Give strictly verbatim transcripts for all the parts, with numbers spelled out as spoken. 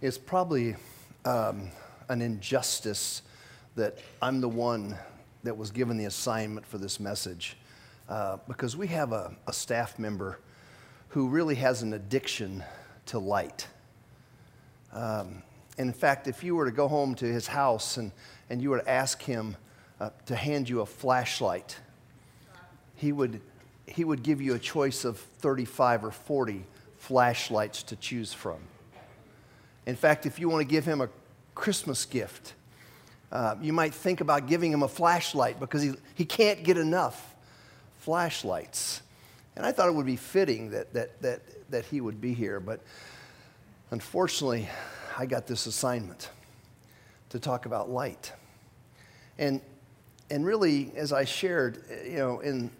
is probably um, an injustice that I'm the one that was given the assignment for this message, uh, because we have a, a staff member who really has an addiction to light. Um, and in fact, if you were to go home to his house and, and you were to ask him uh, to hand you a flashlight, he would, he would give you a choice of thirty-five or forty flashlights to choose from. In fact, if you want to give him a Christmas gift, uh, you might think about giving him a flashlight because he, he can't get enough flashlights. And I thought it would be fitting that, that, that, that he would be here, but unfortunately, I got this assignment to talk about light. And, and really, as I shared, you know, in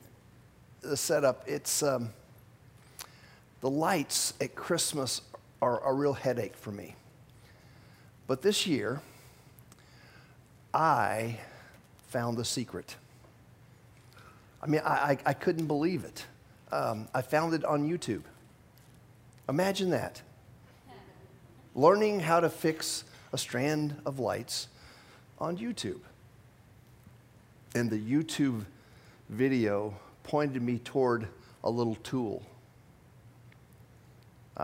the setup, it's um, the lights at Christmas are a real headache for me. But this year, I found the secret. I mean, I, I, I couldn't believe it. Um, I found it on YouTube. Imagine that. Learning how to fix a strand of lights on YouTube. And the YouTube video pointed me toward a little tool.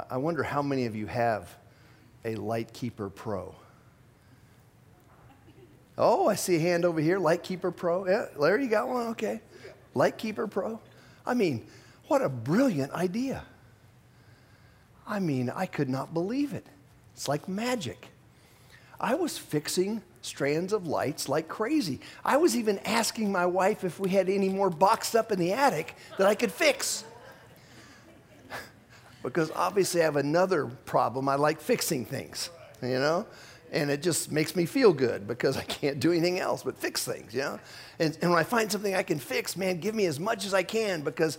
I wonder how many of you have a Lightkeeper Pro. Oh, I see a hand over here, Lightkeeper Pro. Yeah, Larry, you got one? Okay. Lightkeeper Pro. I mean, what a brilliant idea. I mean, I could not believe it. It's like magic. I was fixing strands of lights like crazy. I was even asking my wife if we had any more boxed up in the attic that I could fix. Because obviously I have another problem. I like fixing things, you know? And it just makes me feel good because I can't do anything else but fix things, you know? And, and when I find something I can fix, man, give me as much as I can because,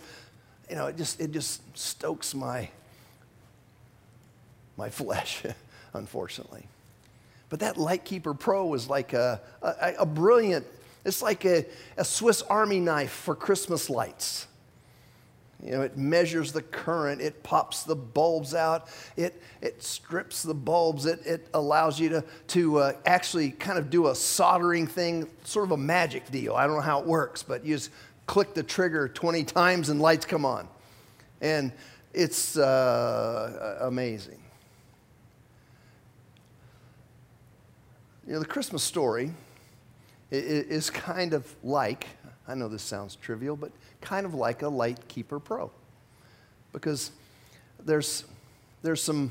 you know, it just, it just stokes my, my flesh, unfortunately. But that Lightkeeper Pro was like a, a, a brilliant, it's like a, a Swiss Army knife for Christmas lights. You know, it measures the current, it pops the bulbs out, it, it strips the bulbs, it, it allows you to, to uh, actually kind of do a soldering thing, sort of a magic deal. I don't know how it works, but you just click the trigger twenty times and lights come on. And it's uh, amazing. You know, the Christmas story is kind of like, I know this sounds trivial, but kind of like a Lightkeeper Pro, because there's there's some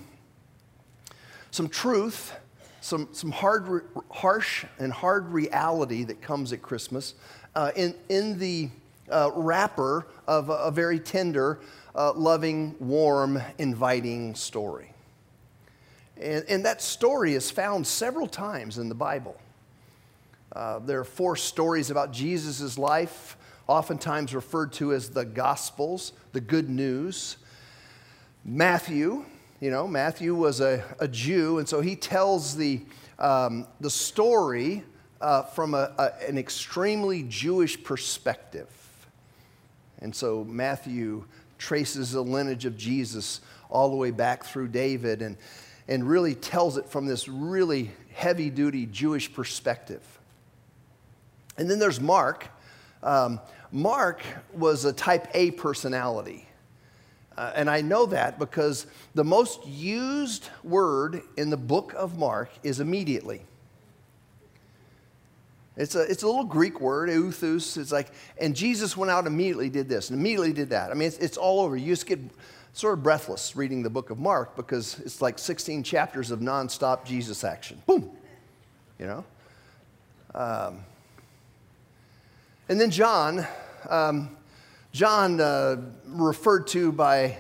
some truth, some some hard, harsh and hard reality that comes at Christmas uh, in in the uh, wrapper of a, a very tender, uh, loving, warm, inviting story. And, and that story is found several times in the Bible. Uh, there are four stories about Jesus' life, oftentimes referred to as the Gospels, the Good News. Matthew, you know, Matthew was a, a Jew, and so he tells the, um, the story uh, from a, a, an extremely Jewish perspective. And so Matthew traces the lineage of Jesus all the way back through David, and and really tells it from this really heavy-duty Jewish perspective. And then there's Mark. Um, Mark was a type A personality. Uh, and I know that because the most used word in the book of Mark is immediately. It's a, it's a little Greek word, euthus. It's like, and Jesus went out and immediately did this and immediately did that. I mean, it's, it's all over. You just get sort of breathless reading the book of Mark because it's like sixteen chapters of nonstop Jesus action. Boom! You know? Um, and then John, um, John uh, referred to by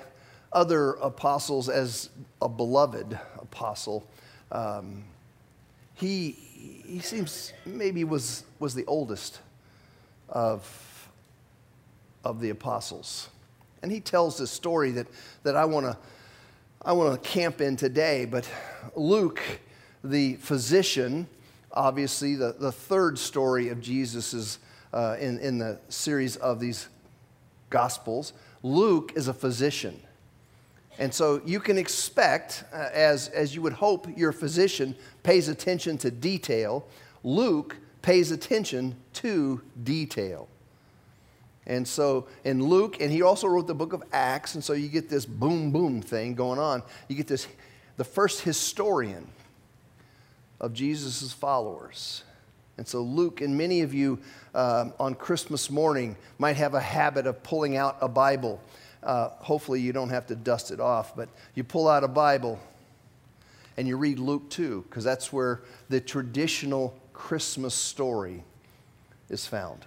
other apostles as a beloved apostle. Um, he, he seems maybe was, was the oldest of, of the apostles. And he tells this story that, that I want to I want to camp in today. But Luke, the physician, obviously the, the third story of Jesus' uh, in, in the series of these Gospels, Luke is a physician. And so you can expect, uh, as, as you would hope your physician pays attention to detail, Luke pays attention to detail. And so in Luke, and he also wrote the book of Acts, and so you get this boom, boom thing going on. You get this, the first historian of Jesus' followers. And so Luke, and many of you um, on Christmas morning might have a habit of pulling out a Bible. Uh, hopefully you don't have to dust it off, but you pull out a Bible and you read Luke two, because that's where the traditional Christmas story is found.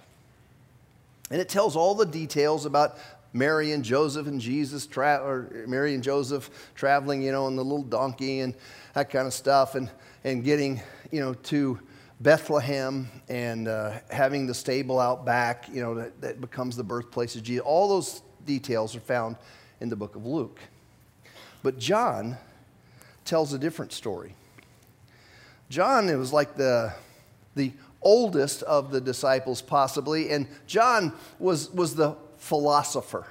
And it tells all the details about Mary and Joseph and Jesus, tra or Mary and Joseph traveling, you know, on the little donkey and that kind of stuff, and, and getting, you know, to Bethlehem and uh, having the stable out back, you know, that, that becomes the birthplace of Jesus. All those details are found in the book of Luke. But John tells a different story. John, it was like the, the oldest of the disciples possibly, and John was, was the philosopher.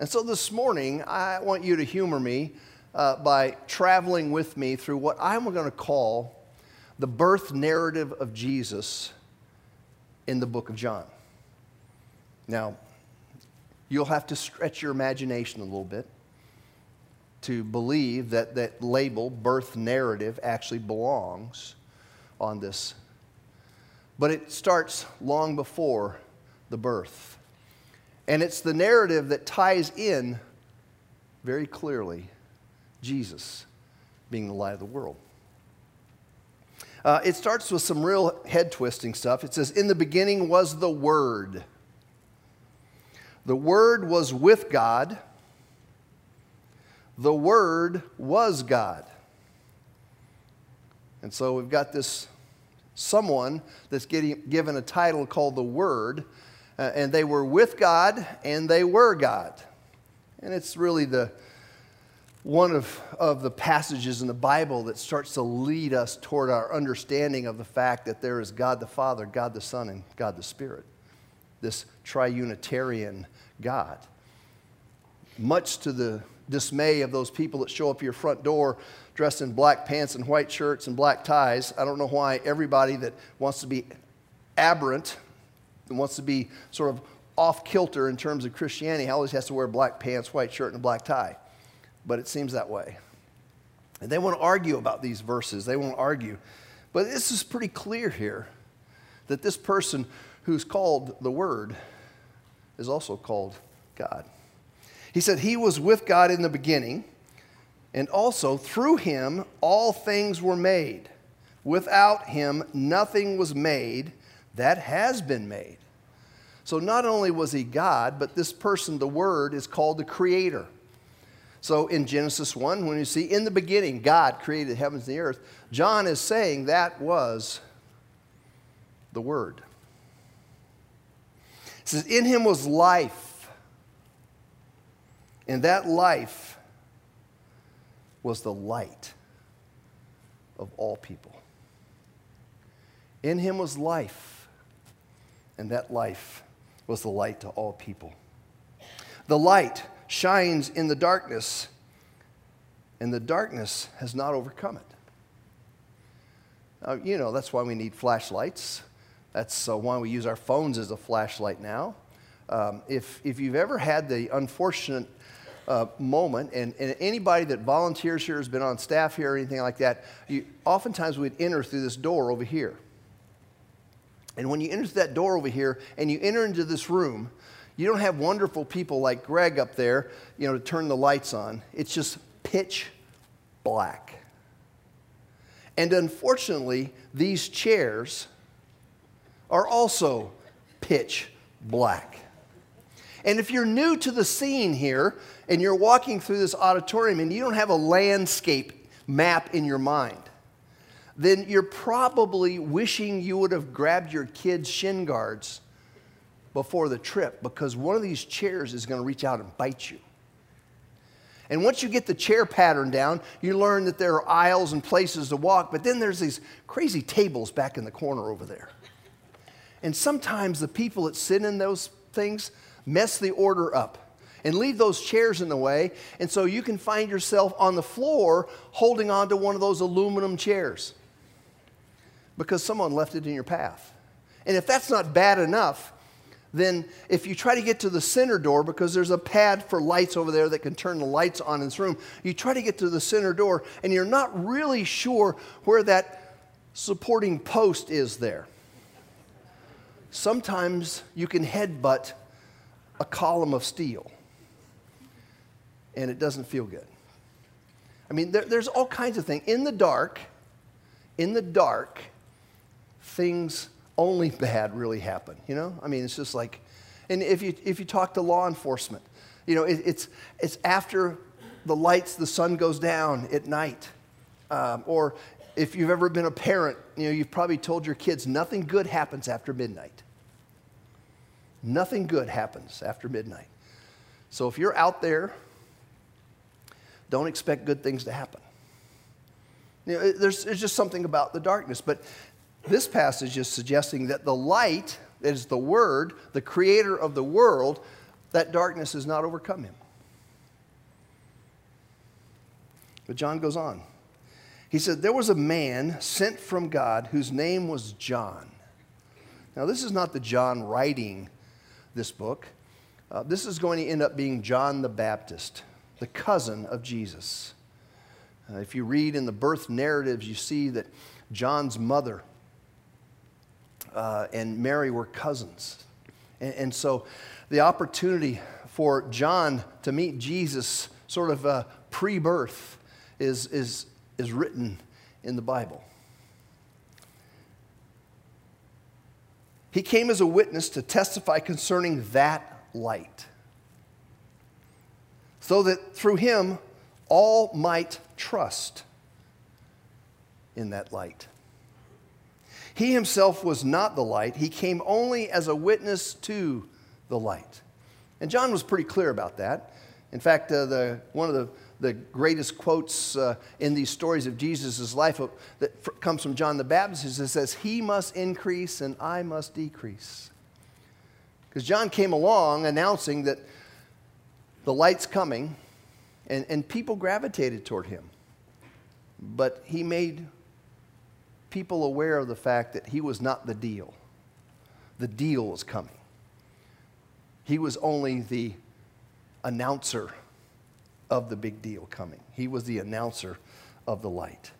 And so this morning, I want you to humor me uh, by traveling with me through what I'm going to call the birth narrative of Jesus in the book of John. Now, you'll have to stretch your imagination a little bit to believe that that label, birth narrative, actually belongs on this. But it starts long before the birth. And it's the narrative that ties in very clearly Jesus being the light of the world. Uh, it starts with some real head-twisting stuff. It says, "In the beginning was the Word. The Word was with God. The Word was God." And so we've got this someone that's getting given a title called the Word, uh, and they were with God, and they were God. And it's really the one of, of the passages in the Bible that starts to lead us toward our understanding of the fact that there is God the Father, God the Son, and God the Spirit. This triunitarian God. Much to the dismay of those people that show up at your front door dressed in black pants and white shirts and black ties. I don't know why everybody that wants to be aberrant and wants to be sort of off-kilter in terms of Christianity always has to wear black pants, white shirt, and a black tie. But it seems that way. And they want to argue about these verses. They won't argue. But this is pretty clear here that this person who's called the Word is also called God. He said, "He was with God in the beginning, and also through Him all things were made. Without Him nothing was made that has been made." So not only was He God, but this person, the Word, is called the Creator. So in Genesis one, when you see, "In the beginning God created the heavens and the earth," John is saying that was the Word. It says, "In Him was life. And that life was the light of all people." In Him was life, and that life was the light to all people. "The light shines in the darkness, and the darkness has not overcome it." Now, you know, that's why we need flashlights. That's uh, why we use our phones as a flashlight now. Um, if, if you've ever had the unfortunate uh, moment, and, and anybody that volunteers here has been on staff here or anything like that, you, oftentimes we'd enter through this door over here. And when you enter through that door over here and you enter into this room, you don't have wonderful people like Greg up there, you know, to turn the lights on. It's just pitch black. And unfortunately, these chairs are also pitch black. And if you're new to the scene here and you're walking through this auditorium and you don't have a landscape map in your mind, then you're probably wishing you would have grabbed your kids' shin guards before the trip, because one of these chairs is going to reach out and bite you. And once you get the chair pattern down, you learn that there are aisles and places to walk, but then there's these crazy tables back in the corner over there. And sometimes the people that sit in those things mess the order up. and leave those chairs in the way. And so you can find yourself on the floor holding on to one of those aluminum chairs because someone left it in your path. And if that's not bad enough, then if you try to get to the center door, because there's a pad for lights over there that can turn the lights on in this room, you try to get to the center door, and you're not really sure where that supporting post is there. Sometimes you can headbutt a column of steel, and it doesn't feel good. I mean, there, there's all kinds of things. In the dark, in the dark, things only bad really happen, you know? I mean, it's just like, and if you if you talk to law enforcement, you know, it, it's it's after the lights, the sun goes down at night. Um, or if you've ever been a parent, you know, you've probably told your kids nothing good happens after midnight. Nothing good happens after midnight. So if you're out there, don't expect good things to happen. You know, there's, there's just something about the darkness, but this passage is suggesting that the light that is the Word, the creator of the world, that darkness has not overcome him. But John goes on. He said, there was a man sent from God whose name was John. Now, this is not the John writing this book. Uh, this is going to end up being John the Baptist, the cousin of Jesus. Uh, if you read in the birth narratives, you see that John's mother Uh, and Mary were cousins. And, and so the opportunity for John to meet Jesus sort of uh, pre-birth is, is, is written in the Bible. He came as a witness to testify concerning that light, so that through him all might trust in that light. He himself was not the light. He came only as a witness to the light. And John was pretty clear about that. In fact, uh, the, one of the, the greatest quotes uh, in these stories of Jesus' life uh, that f- comes from John the Baptist is it says, he must increase and I must decrease. Because John came along announcing that the light's coming, and, and people gravitated toward him. But he made people aware of the fact that he was not the deal. The deal was coming. He was only the announcer of the big deal coming. He was the announcer of the light.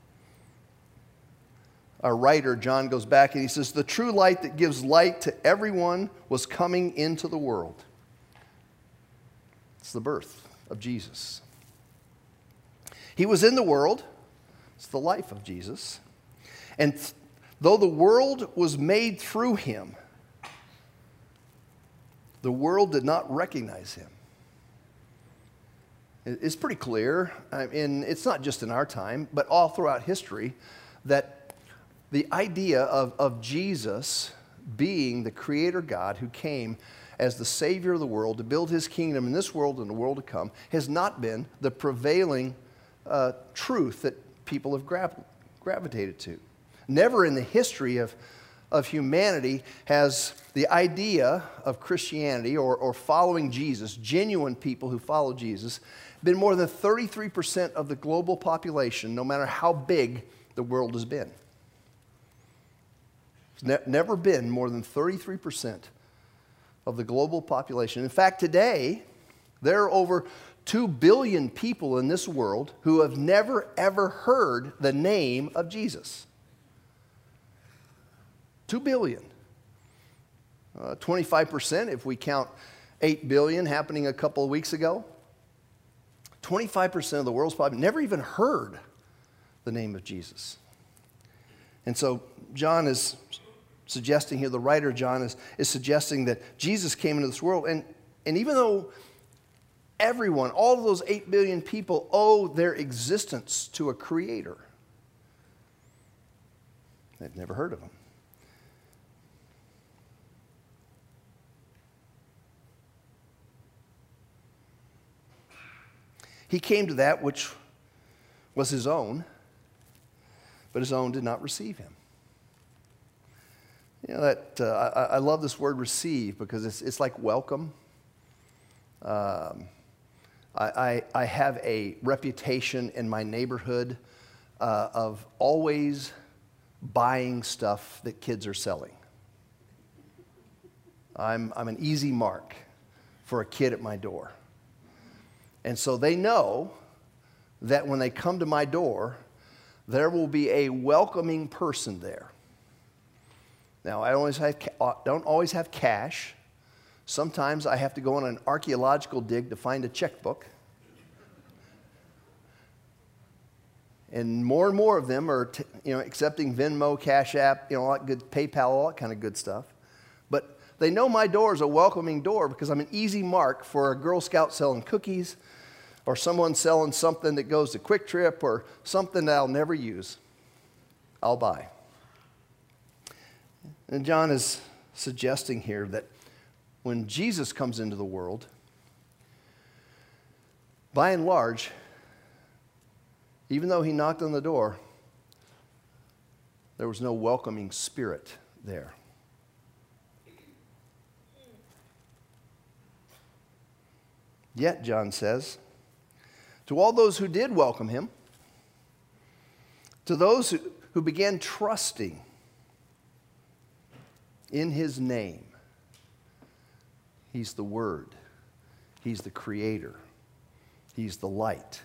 Our writer, John, goes back and he says, the true light that gives light to everyone was coming into the world. It's the birth of Jesus. He was in the world. It's the life of Jesus. And th- though the world was made through him, the world did not recognize him. It's pretty clear, and it's not just in our time, but all throughout history, that the idea of, of Jesus being the creator God who came as the Savior of the world to build his kingdom in this world and the world to come has not been the prevailing uh, truth that people have gra- gravitated to. Never in the history of, of humanity has the idea of Christianity or, or following Jesus, genuine people who follow Jesus, been more than thirty-three percent of the global population, no matter how big the world has been. It's ne- never been more than thirty-three percent of the global population. In fact, today, there are over two billion people in this world who have never, ever heard the name of Jesus. two billion. Uh, twenty-five percent if we count eight billion happening a couple of weeks ago. twenty-five percent of the world's population never even heard the name of Jesus. And so John is suggesting here, the writer John is, is suggesting that Jesus came into this world. And, and even though everyone, all of those eight billion people owe their existence to a creator, they've never heard of him. He came to that which was his own, but his own did not receive him. You know, that uh, I, I love this word receive because it's, it's like welcome. Um, I, I, I have a reputation in my neighborhood uh, of always buying stuff that kids are selling. I'm, I'm an easy mark for a kid at my door. And so they know that when they come to my door, there will be a welcoming person there. Now, I always have, don't always have cash. Sometimes I have to go on an archaeological dig to find a checkbook. And more and more of them are t you know, accepting Venmo, Cash App, you know, all that good, PayPal, all that kind of good stuff. But they know my door is a welcoming door because I'm an easy mark for a Girl Scout selling cookies or someone selling something that goes to Quick Trip or something that I'll never use. I'll buy. And John is suggesting here that when Jesus comes into the world, by and large, even though he knocked on the door, there was no welcoming spirit there. Yet, John says, to all those who did welcome him, to those who, who began trusting in his name, he's the Word. He's the Creator. He's the light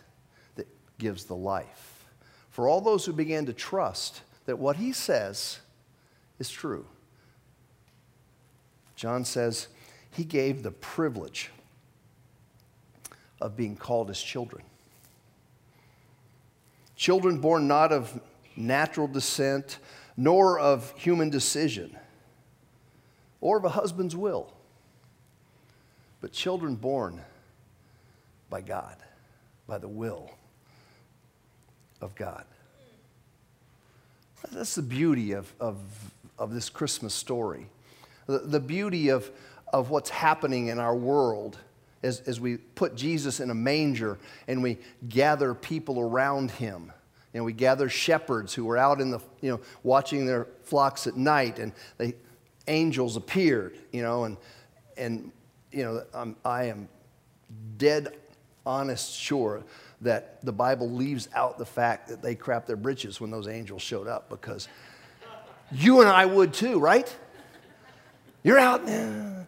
that gives the life. For all those who began to trust that what he says is true, John says he gave the privilege of being called his children. Children born not of natural descent, nor of human decision, or of a husband's will, but children born by God, by the will of God. That's the beauty of, of, of this Christmas story. The, the beauty of, of what's happening in our world as, as we put Jesus in a manger and we gather people around him. And we gather shepherds who were out in the, you know, watching their flocks at night, and they, angels appeared, you know, and, and you know, I'm, I am dead honest sure that the Bible leaves out the fact that they crapped their britches when those angels showed up, because you and I would too, right? You're out there,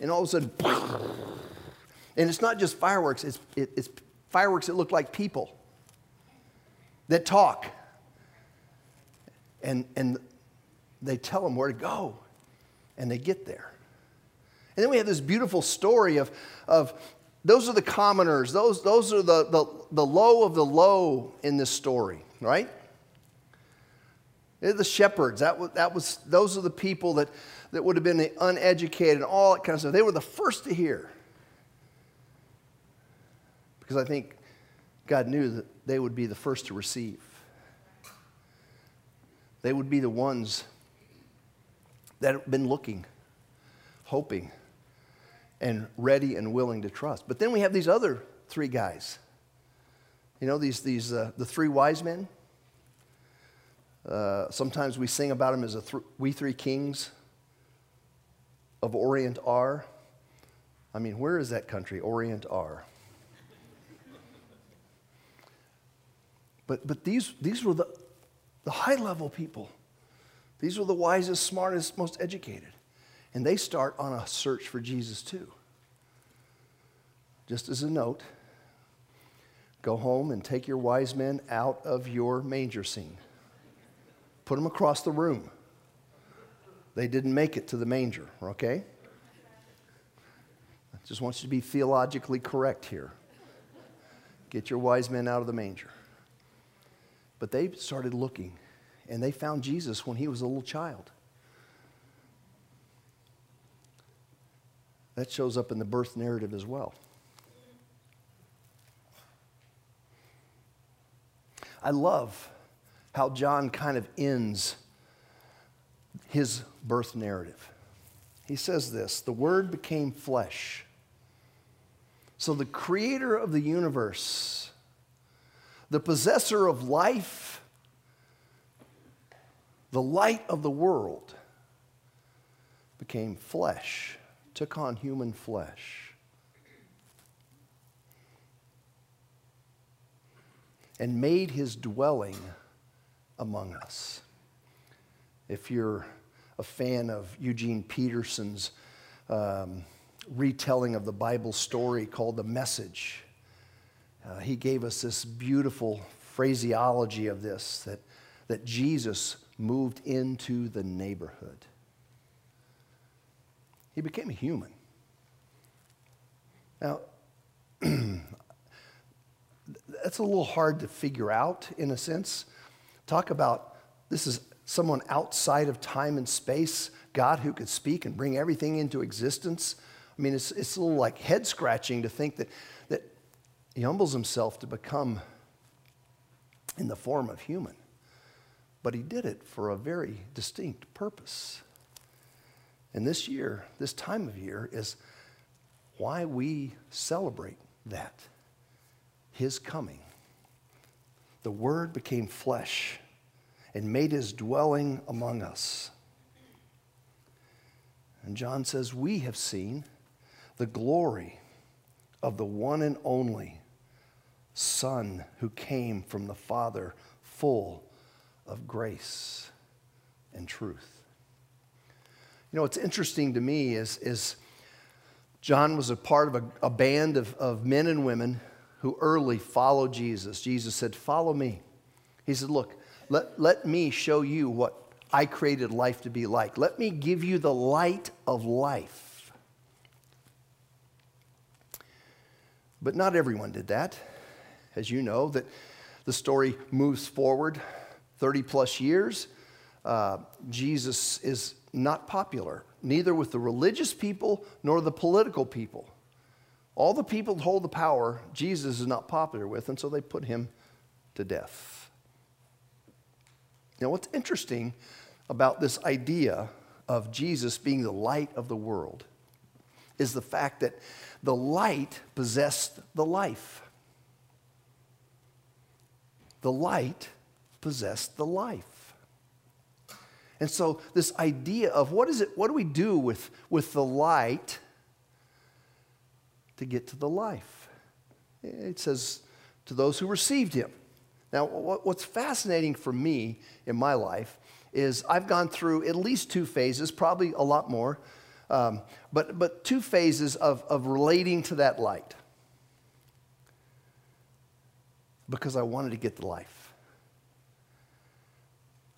and all of a sudden, and it's not just fireworks, it's, it, it's fireworks that look like people that talk, and, and they tell them where to go, and they get there. And then we have this beautiful story of, of those are the commoners. Those, those are the, the, the low of the low in this story, right? They're the shepherds. That was, that was, those are the people that, that would have been the uneducated and all that kind of stuff. They were the first to hear. Because I think God knew that they would be the first to receive. They would be the ones that had been looking, hoping, and ready and willing to trust. But then we have these other three guys. You know, these, these uh, the three wise men. Uh, sometimes we sing about them as a th we three kings of Orient are. I mean, where is that country, Orient are? But, but these, these were the, the high-level people. These were the wisest, smartest, most educated. And they start on a search for Jesus too. Just as a note, go home and take your wise men out of your manger scene. Put them across the room. They didn't make it to the manger, okay? I just want you to be theologically correct here. Get your wise men out of the manger. But they started looking, and they found Jesus when he was a little child. That shows up in the birth narrative as well. I love how John kind of ends his birth narrative. He says this, the Word became flesh. So the creator of the universe, the possessor of life, the light of the world became flesh. Took on human flesh. and made his dwelling among us. If you're a fan of Eugene Peterson's um, retelling of the Bible story called The Message, uh, he gave us this beautiful phraseology of this, that, that Jesus moved into the neighborhood. He became a human. Now, that's a little hard to figure out, in a sense. Talk about, this is someone outside of time and space, God who could speak and bring everything into existence. I mean, it's, it's a little like head-scratching to think that, that he humbles himself to become in the form of human. But he did it for a very distinct purpose. And this year, this time of year, is why we celebrate that, his coming. The Word became flesh and made his dwelling among us. And John says, we have seen the glory of the one and only Son who came from the Father, full of grace and truth. You know, what's interesting to me is, is John was a part of a, a band of, of men and women who early followed Jesus. Jesus said, follow me. He said, look, let, let me show you what I created life to be like. Let me give you the light of life. But not everyone did that. As you know, that the story moves forward thirty plus years. Uh, Jesus is not popular, neither with the religious people nor the political people. All the people that hold the power, Jesus is not popular with, and so they put him to death. Now, what's interesting about this idea of Jesus being the light of the world is the fact that the light possessed the life. The light possessed the life. And so this idea of what is it, what do we do with, with the light to get to the life? It says, to those who received him. Now, what, what's fascinating for me in my life is I've gone through at least two phases, probably a lot more, um, but, but two phases of, of relating to that light. Because I wanted to get the life.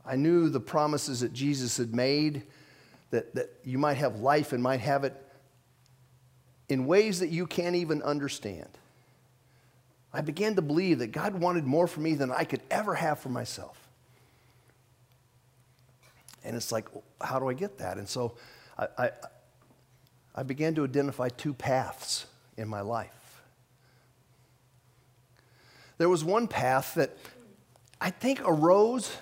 I knew the promises that Jesus had made, that, that you might have life and might have it in ways that you can't even understand. I began to believe that God wanted more for me than I could ever have for myself. And it's like, how do I get that? And so I, I, I began to identify two paths in my life. There was one path that I think arose.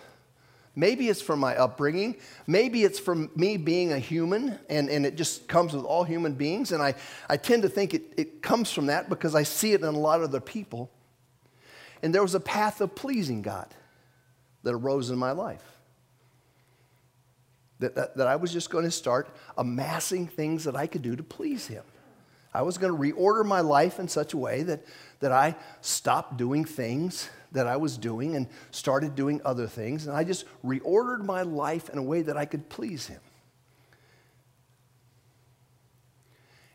Maybe it's from my upbringing. Maybe it's from me being a human, and, and it just comes with all human beings. And I, I tend to think it, it comes from that because I see it in a lot of other people. And there was a path of pleasing God that arose in my life. That, that, that I was just going to start amassing things that I could do to please him. I was going to reorder my life in such a way that, that I stopped doing things that I was doing and started doing other things. And I just reordered my life in a way that I could please him.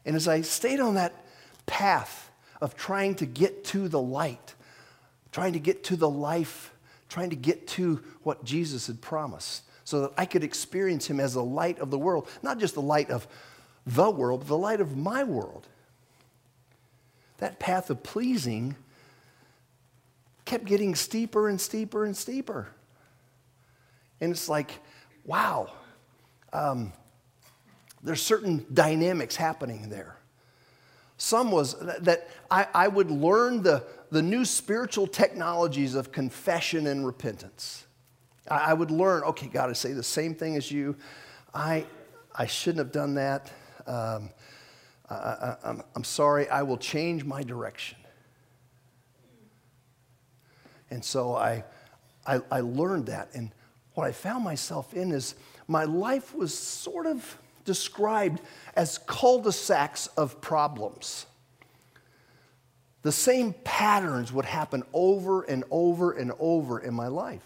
And as I stayed on that path of trying to get to the light, trying to get to the life, trying to get to what Jesus had promised, so that I could experience him as the light of the world, not just the light of the world, but the light of my world. That path of pleasing kept getting steeper and steeper and steeper. And it's like, wow, um, there's certain dynamics happening there. Some was that I, I would learn the, the new spiritual technologies of confession and repentance. I, I would learn, okay, God, I say the same thing as you. I, I shouldn't have done that. Um, I, I, I'm, I'm sorry, I will change my direction. And so I, I, I learned that. And what I found myself in is my life was sort of described as cul-de-sacs of problems. the same patterns would happen over and over and over in my life.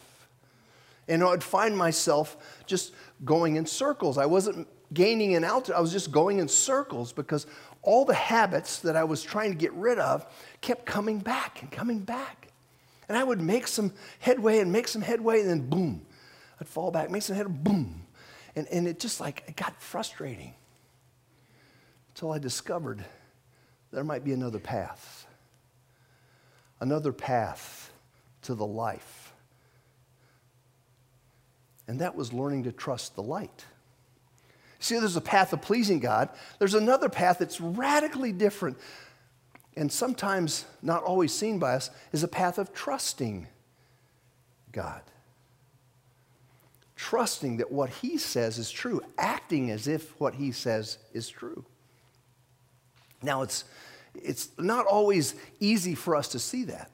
And I'd find myself just going in circles. I wasn't gaining an altitude. I was just going in circles because all the habits that I was trying to get rid of kept coming back and coming back. And I would make some headway and make some headway, and then boom, I'd fall back, make some headway, boom. And, and it just like, it got frustrating until I discovered there might be another path, another path to the life. And that was learning to trust the light. See, there's a path of pleasing God. There's another path that's radically different and sometimes not always seen by us, is a path of trusting God. Trusting that what He says is true, acting as if what He says is true. Now, it's, it's not always easy for us to see that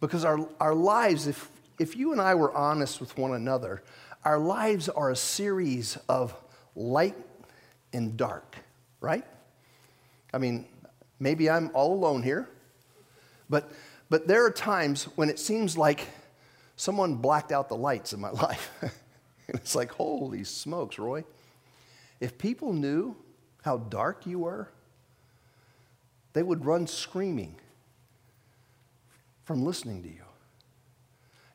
because our, our lives, if, if you and I were honest with one another, our lives are a series of light and dark, right? I mean, maybe I'm all alone here, but, but there are times when it seems like someone blacked out the lights in my life. And it's like, holy smokes, Roy. If people knew how dark you were, they would run screaming from listening to you.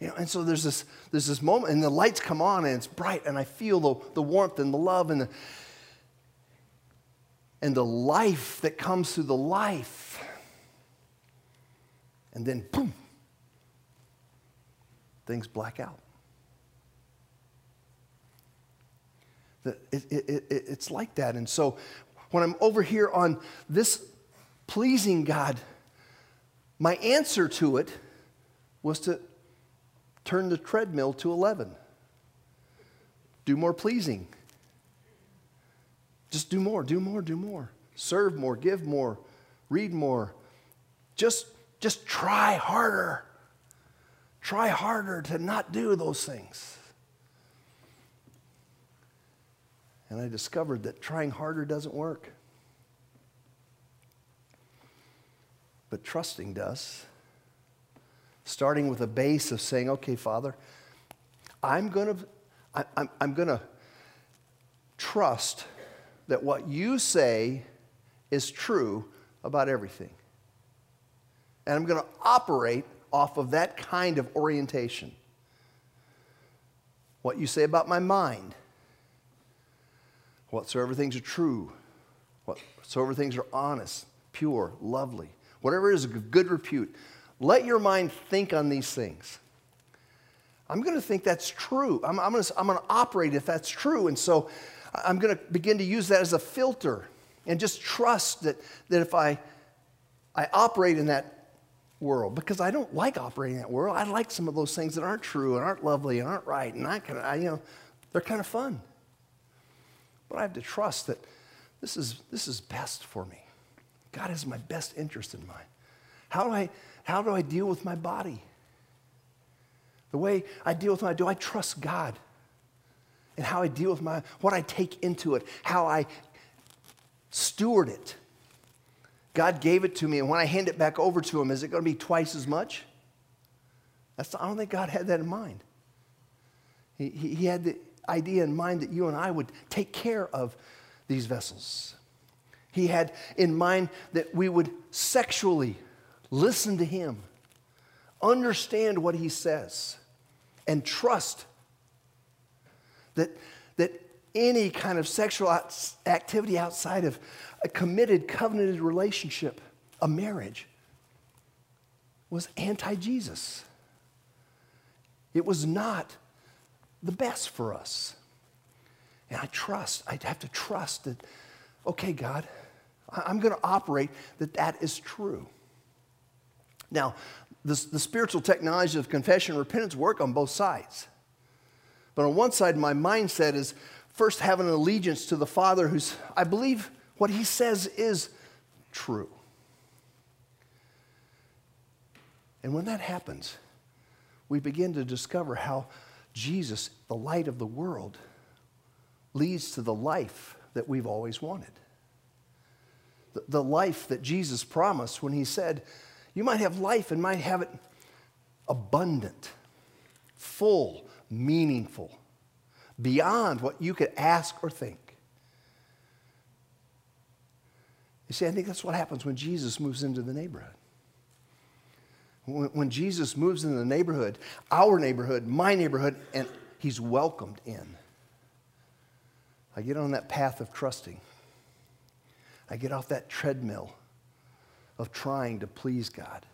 You know, and so there's this, there's this moment, and the lights come on, and it's bright, and I feel the, the warmth and the love and the, and the life that comes through the life. And then, boom, things black out. It, it, it, it's like that. And so when I'm over here on this pleasing God, my answer to it was to turn the treadmill to eleven. Do more pleasing. Just do more, do more, do more. Serve more, give more, read more. Just, just try harder. Try harder to not do those things. And I discovered that trying harder doesn't work. But trusting does. Starting with a base of saying, okay, Father, I'm going to I'm, I'm going to trust that what you say is true about everything. And I'm going to operate off of that kind of orientation. What you say about my mind, whatsoever things are true, whatsoever things are honest, pure, lovely, whatever is of good repute, let your mind think on these things. I'm going to think that's true. I'm, I'm going to, I'm going to operate if that's true. And so I'm going to begin to use that as a filter and just trust that, that if I, I operate in that world, because I don't like operating in that world. I like some of those things that aren't true and aren't lovely and aren't right. And I can, I, you know, they're kind of fun. But I have to trust that this is, this is best for me. God has my best interest in mind. How do I... How do I deal with my body? The way I deal with my, do I trust God? And how I deal with my, what I take into it, how I steward it. God gave it to me, and when I hand it back over to Him, is it going to be twice as much? That's, I don't think God had that in mind. He, he, he had the idea in mind that you and I would take care of these vessels. He had in mind that we would sexually listen to Him, understand what He says, and trust that, that any kind of sexual activity outside of a committed, covenanted relationship, a marriage, was anti-Jesus. It was not the best for us. And I trust, I'd have to trust that, okay, God, I'm going to operate that that is true. Now, the, the spiritual technology of confession and repentance work on both sides. But on one side, my mindset is first having an allegiance to the Father who's, I believe what He says is true. And when that happens, we begin to discover how Jesus, the light of the world, leads to the life that we've always wanted. the life that Jesus promised when he said, you might have life and might have it abundant, full, meaningful, beyond what you could ask or think. You see, I think that's what happens when Jesus moves into the neighborhood. When, when Jesus moves into the neighborhood, our neighborhood, my neighborhood, and he's welcomed in. I get on that path of trusting. I get off that treadmill of trying to please God.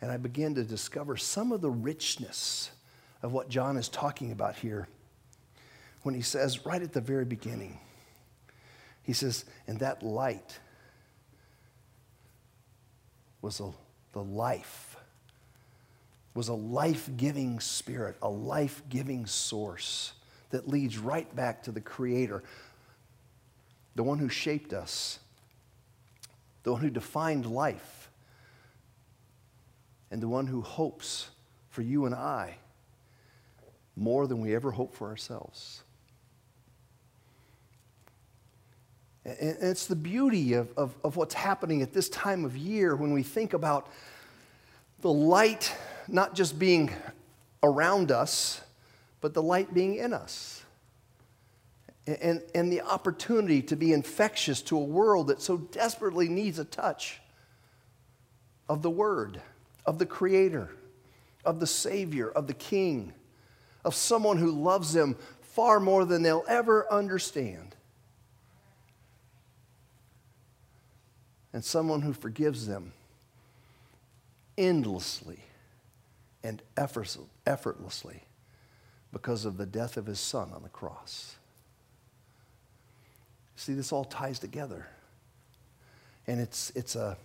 And I begin to discover some of the richness of what John is talking about here when he says right at the very beginning, he says, and that light was a, the life, was a life-giving spirit, a life-giving source that leads right back to the Creator, the one who shaped us, the one who defined life, and the one who hopes for you and I more than we ever hope for ourselves. And it's the beauty of, of, of what's happening at this time of year when we think about the light not just being around us, but the light being in us. And, and the opportunity to be infectious to a world that so desperately needs a touch of the Word, of the Creator, of the Savior, of the King, of someone who loves them far more than they'll ever understand. And someone who forgives them endlessly and effortlessly because of the death of his Son on the cross. See, this all ties together. And it's, it's, a,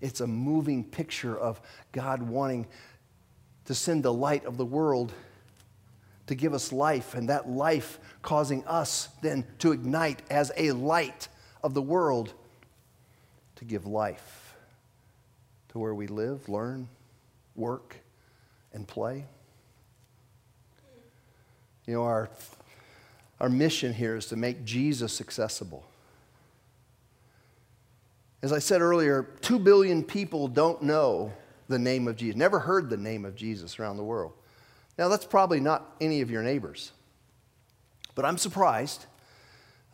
it's a moving picture of God wanting to send the light of the world to give us life, and that life causing us then to ignite as a light of the world to give life to where we live, learn, work, and play. You know, our, our mission here is to make Jesus accessible. As I said earlier, two billion people don't know the name of Jesus, never heard the name of Jesus around the world. Now, that's probably not any of your neighbors, but I'm surprised.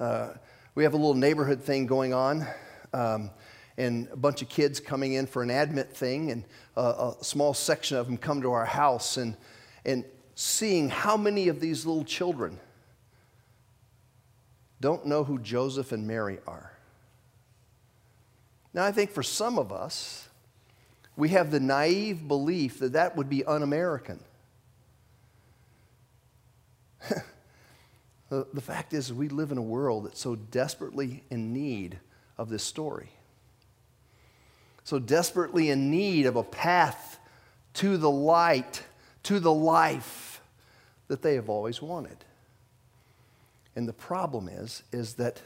Uh, we have a little neighborhood thing going on. Um, And a bunch of kids coming in for an Advent thing, and uh, a small section of them come to our house, and, and seeing how many of these little children don't know who Joseph and Mary are. Now, I think for some of us, we have the naive belief that that would be un-American. The, the fact is, we live in a world that's so desperately in need of this story. So desperately in need of a path to the light, to the life that they have always wanted. And the problem is, is that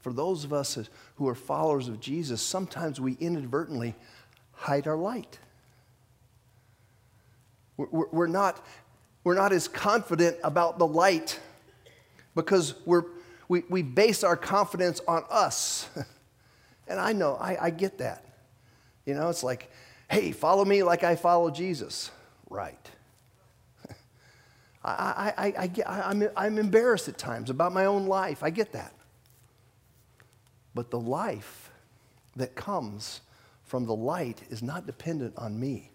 for those of us who are followers of Jesus, sometimes we inadvertently hide our light. We're, we're, not, we're not as confident about the light because we're, we, we base our confidence on us. And I know, I, I get that. You know, it's like, hey, follow me like I follow Jesus. Right. I, I, I, I get, I, I'm, I'm embarrassed at times about my own life. I get that. But the life that comes from the light is not dependent on me,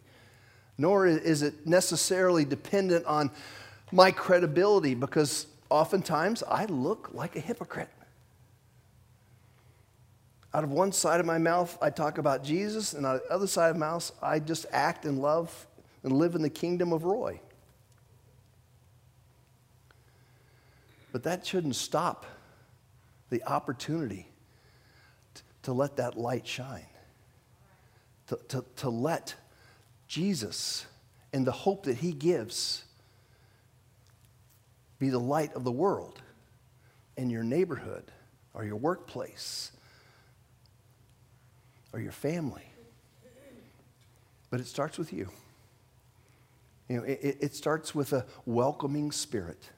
nor is it necessarily dependent on my credibility, because oftentimes I look like a hypocrite. Out of one side of my mouth, I talk about Jesus, and out of the other side of my mouth, I just act and love and live in the kingdom of Roy. But that shouldn't stop the opportunity to, to let that light shine, to, to, to let Jesus and the hope that he gives be the light of the world in your neighborhood or your workplace, or your family. But it starts with you. You know, it, it starts with a welcoming spirit.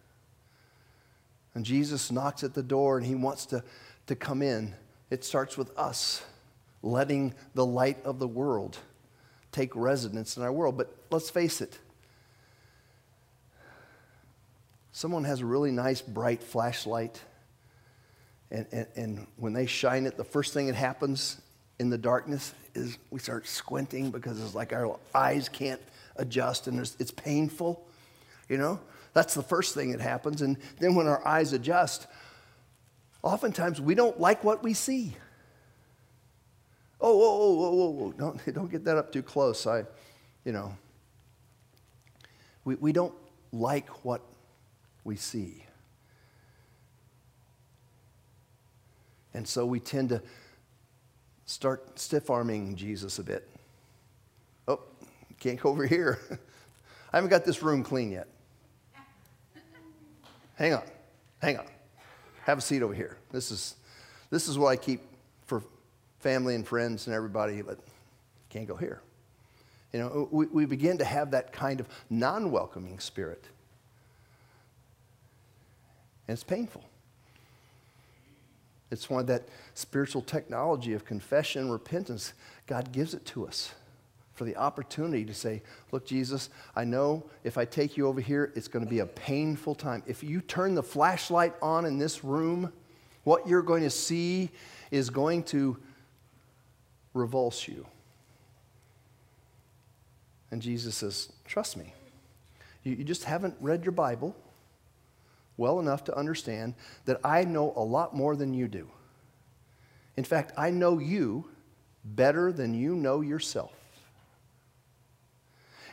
And Jesus knocks at the door, and he wants to, to come in It starts with us letting the light of the world take residence in our world. But let's face it. Someone has a really nice, bright flashlight, and, and, and when they shine it, the first thing that happens in the darkness is we start squinting because it's like our eyes can't adjust, and there's, it's painful, you know? That's the first thing that happens, and then when our eyes adjust, oftentimes we don't like what we see. Oh, whoa, whoa, whoa, whoa, whoa. Don't, don't get that up too close. I, you know, we, we don't like what we see. And so we tend to start stiff-arming Jesus a bit. Oh, can't go over here. I haven't got this room clean yet. Hang on, hang on. Have a seat over here. This is, this is what I keep for family and friends and everybody, but can't go here. You know, we, we begin to have that kind of non-welcoming spirit. And it's painful. It's one of that spiritual technology of confession and repentance. God gives it to us for the opportunity to say, look, Jesus, I know if I take you over here, it's going to be a painful time. If you turn the flashlight on in this room, what you're going to see is going to revulse you. And Jesus says, trust me. You, you just haven't read your Bible well enough to understand that I know a lot more than you do. In fact, I know you better than you know yourself.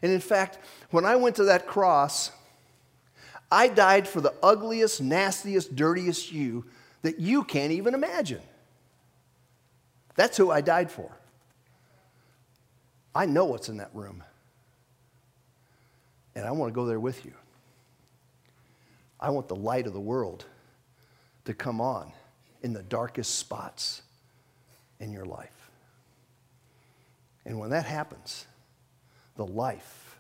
And in fact, when I went to that cross, I died for the ugliest, nastiest, dirtiest you that you can't even imagine. That's who I died for. I know what's in that room. And I want to go there with you. I want the light of the world to come on in the darkest spots in your life. And when that happens, the life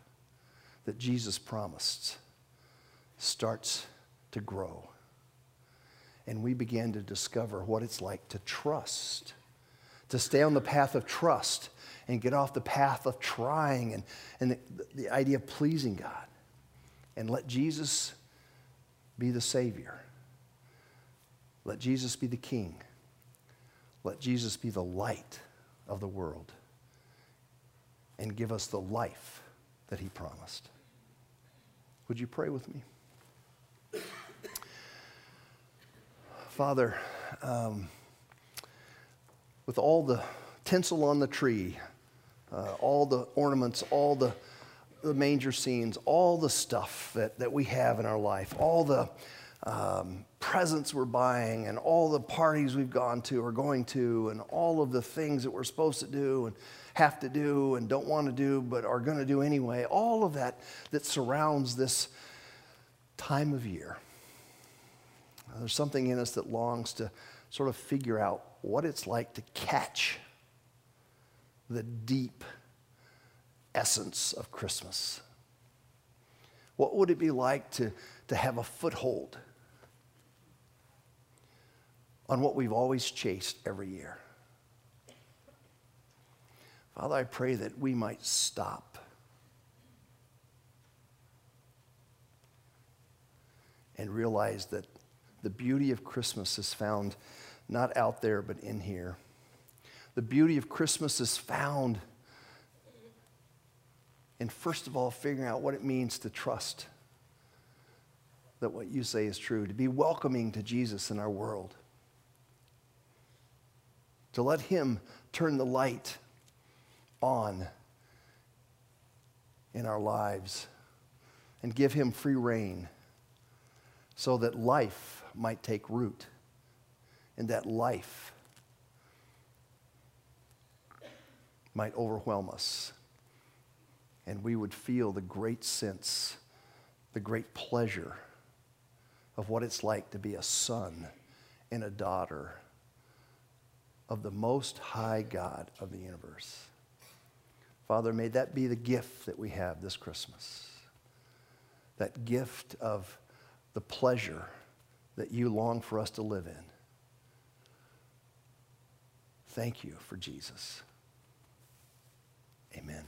that Jesus promised starts to grow. And we begin to discover what it's like to trust, to stay on the path of trust and get off the path of trying and, and the, the idea of pleasing God, and let Jesus be the Savior. Let Jesus be the King. Let Jesus be the light of the world and give us the life that He promised. Would you pray with me? Father, um, with all the tinsel on the tree, uh, all the ornaments, all the the manger scenes, all the stuff that, that we have in our life, all the um, presents we're buying and all the parties we've gone to or going to and all of the things that we're supposed to do and have to do and don't want to do but are going to do anyway, all of that that surrounds this time of year. Now, there's something in us that longs to sort of figure out what it's like to catch the deep essence of Christmas. What would it be like to, to have a foothold on what we've always chased every year? Father, I pray that we might stop and realize that the beauty of Christmas is found not out there, but in here. The beauty of Christmas is found and first of all, figuring out what it means to trust that what you say is true, to be welcoming to Jesus in our world, to let Him turn the light on in our lives and give Him free reign so that life might take root and that life might overwhelm us. And we would feel the great sense, the great pleasure of what it's like to be a son and a daughter of the Most High God of the universe. Father, may that be the gift that we have this Christmas, that gift of the pleasure that you long for us to live in. Thank you for Jesus. Amen.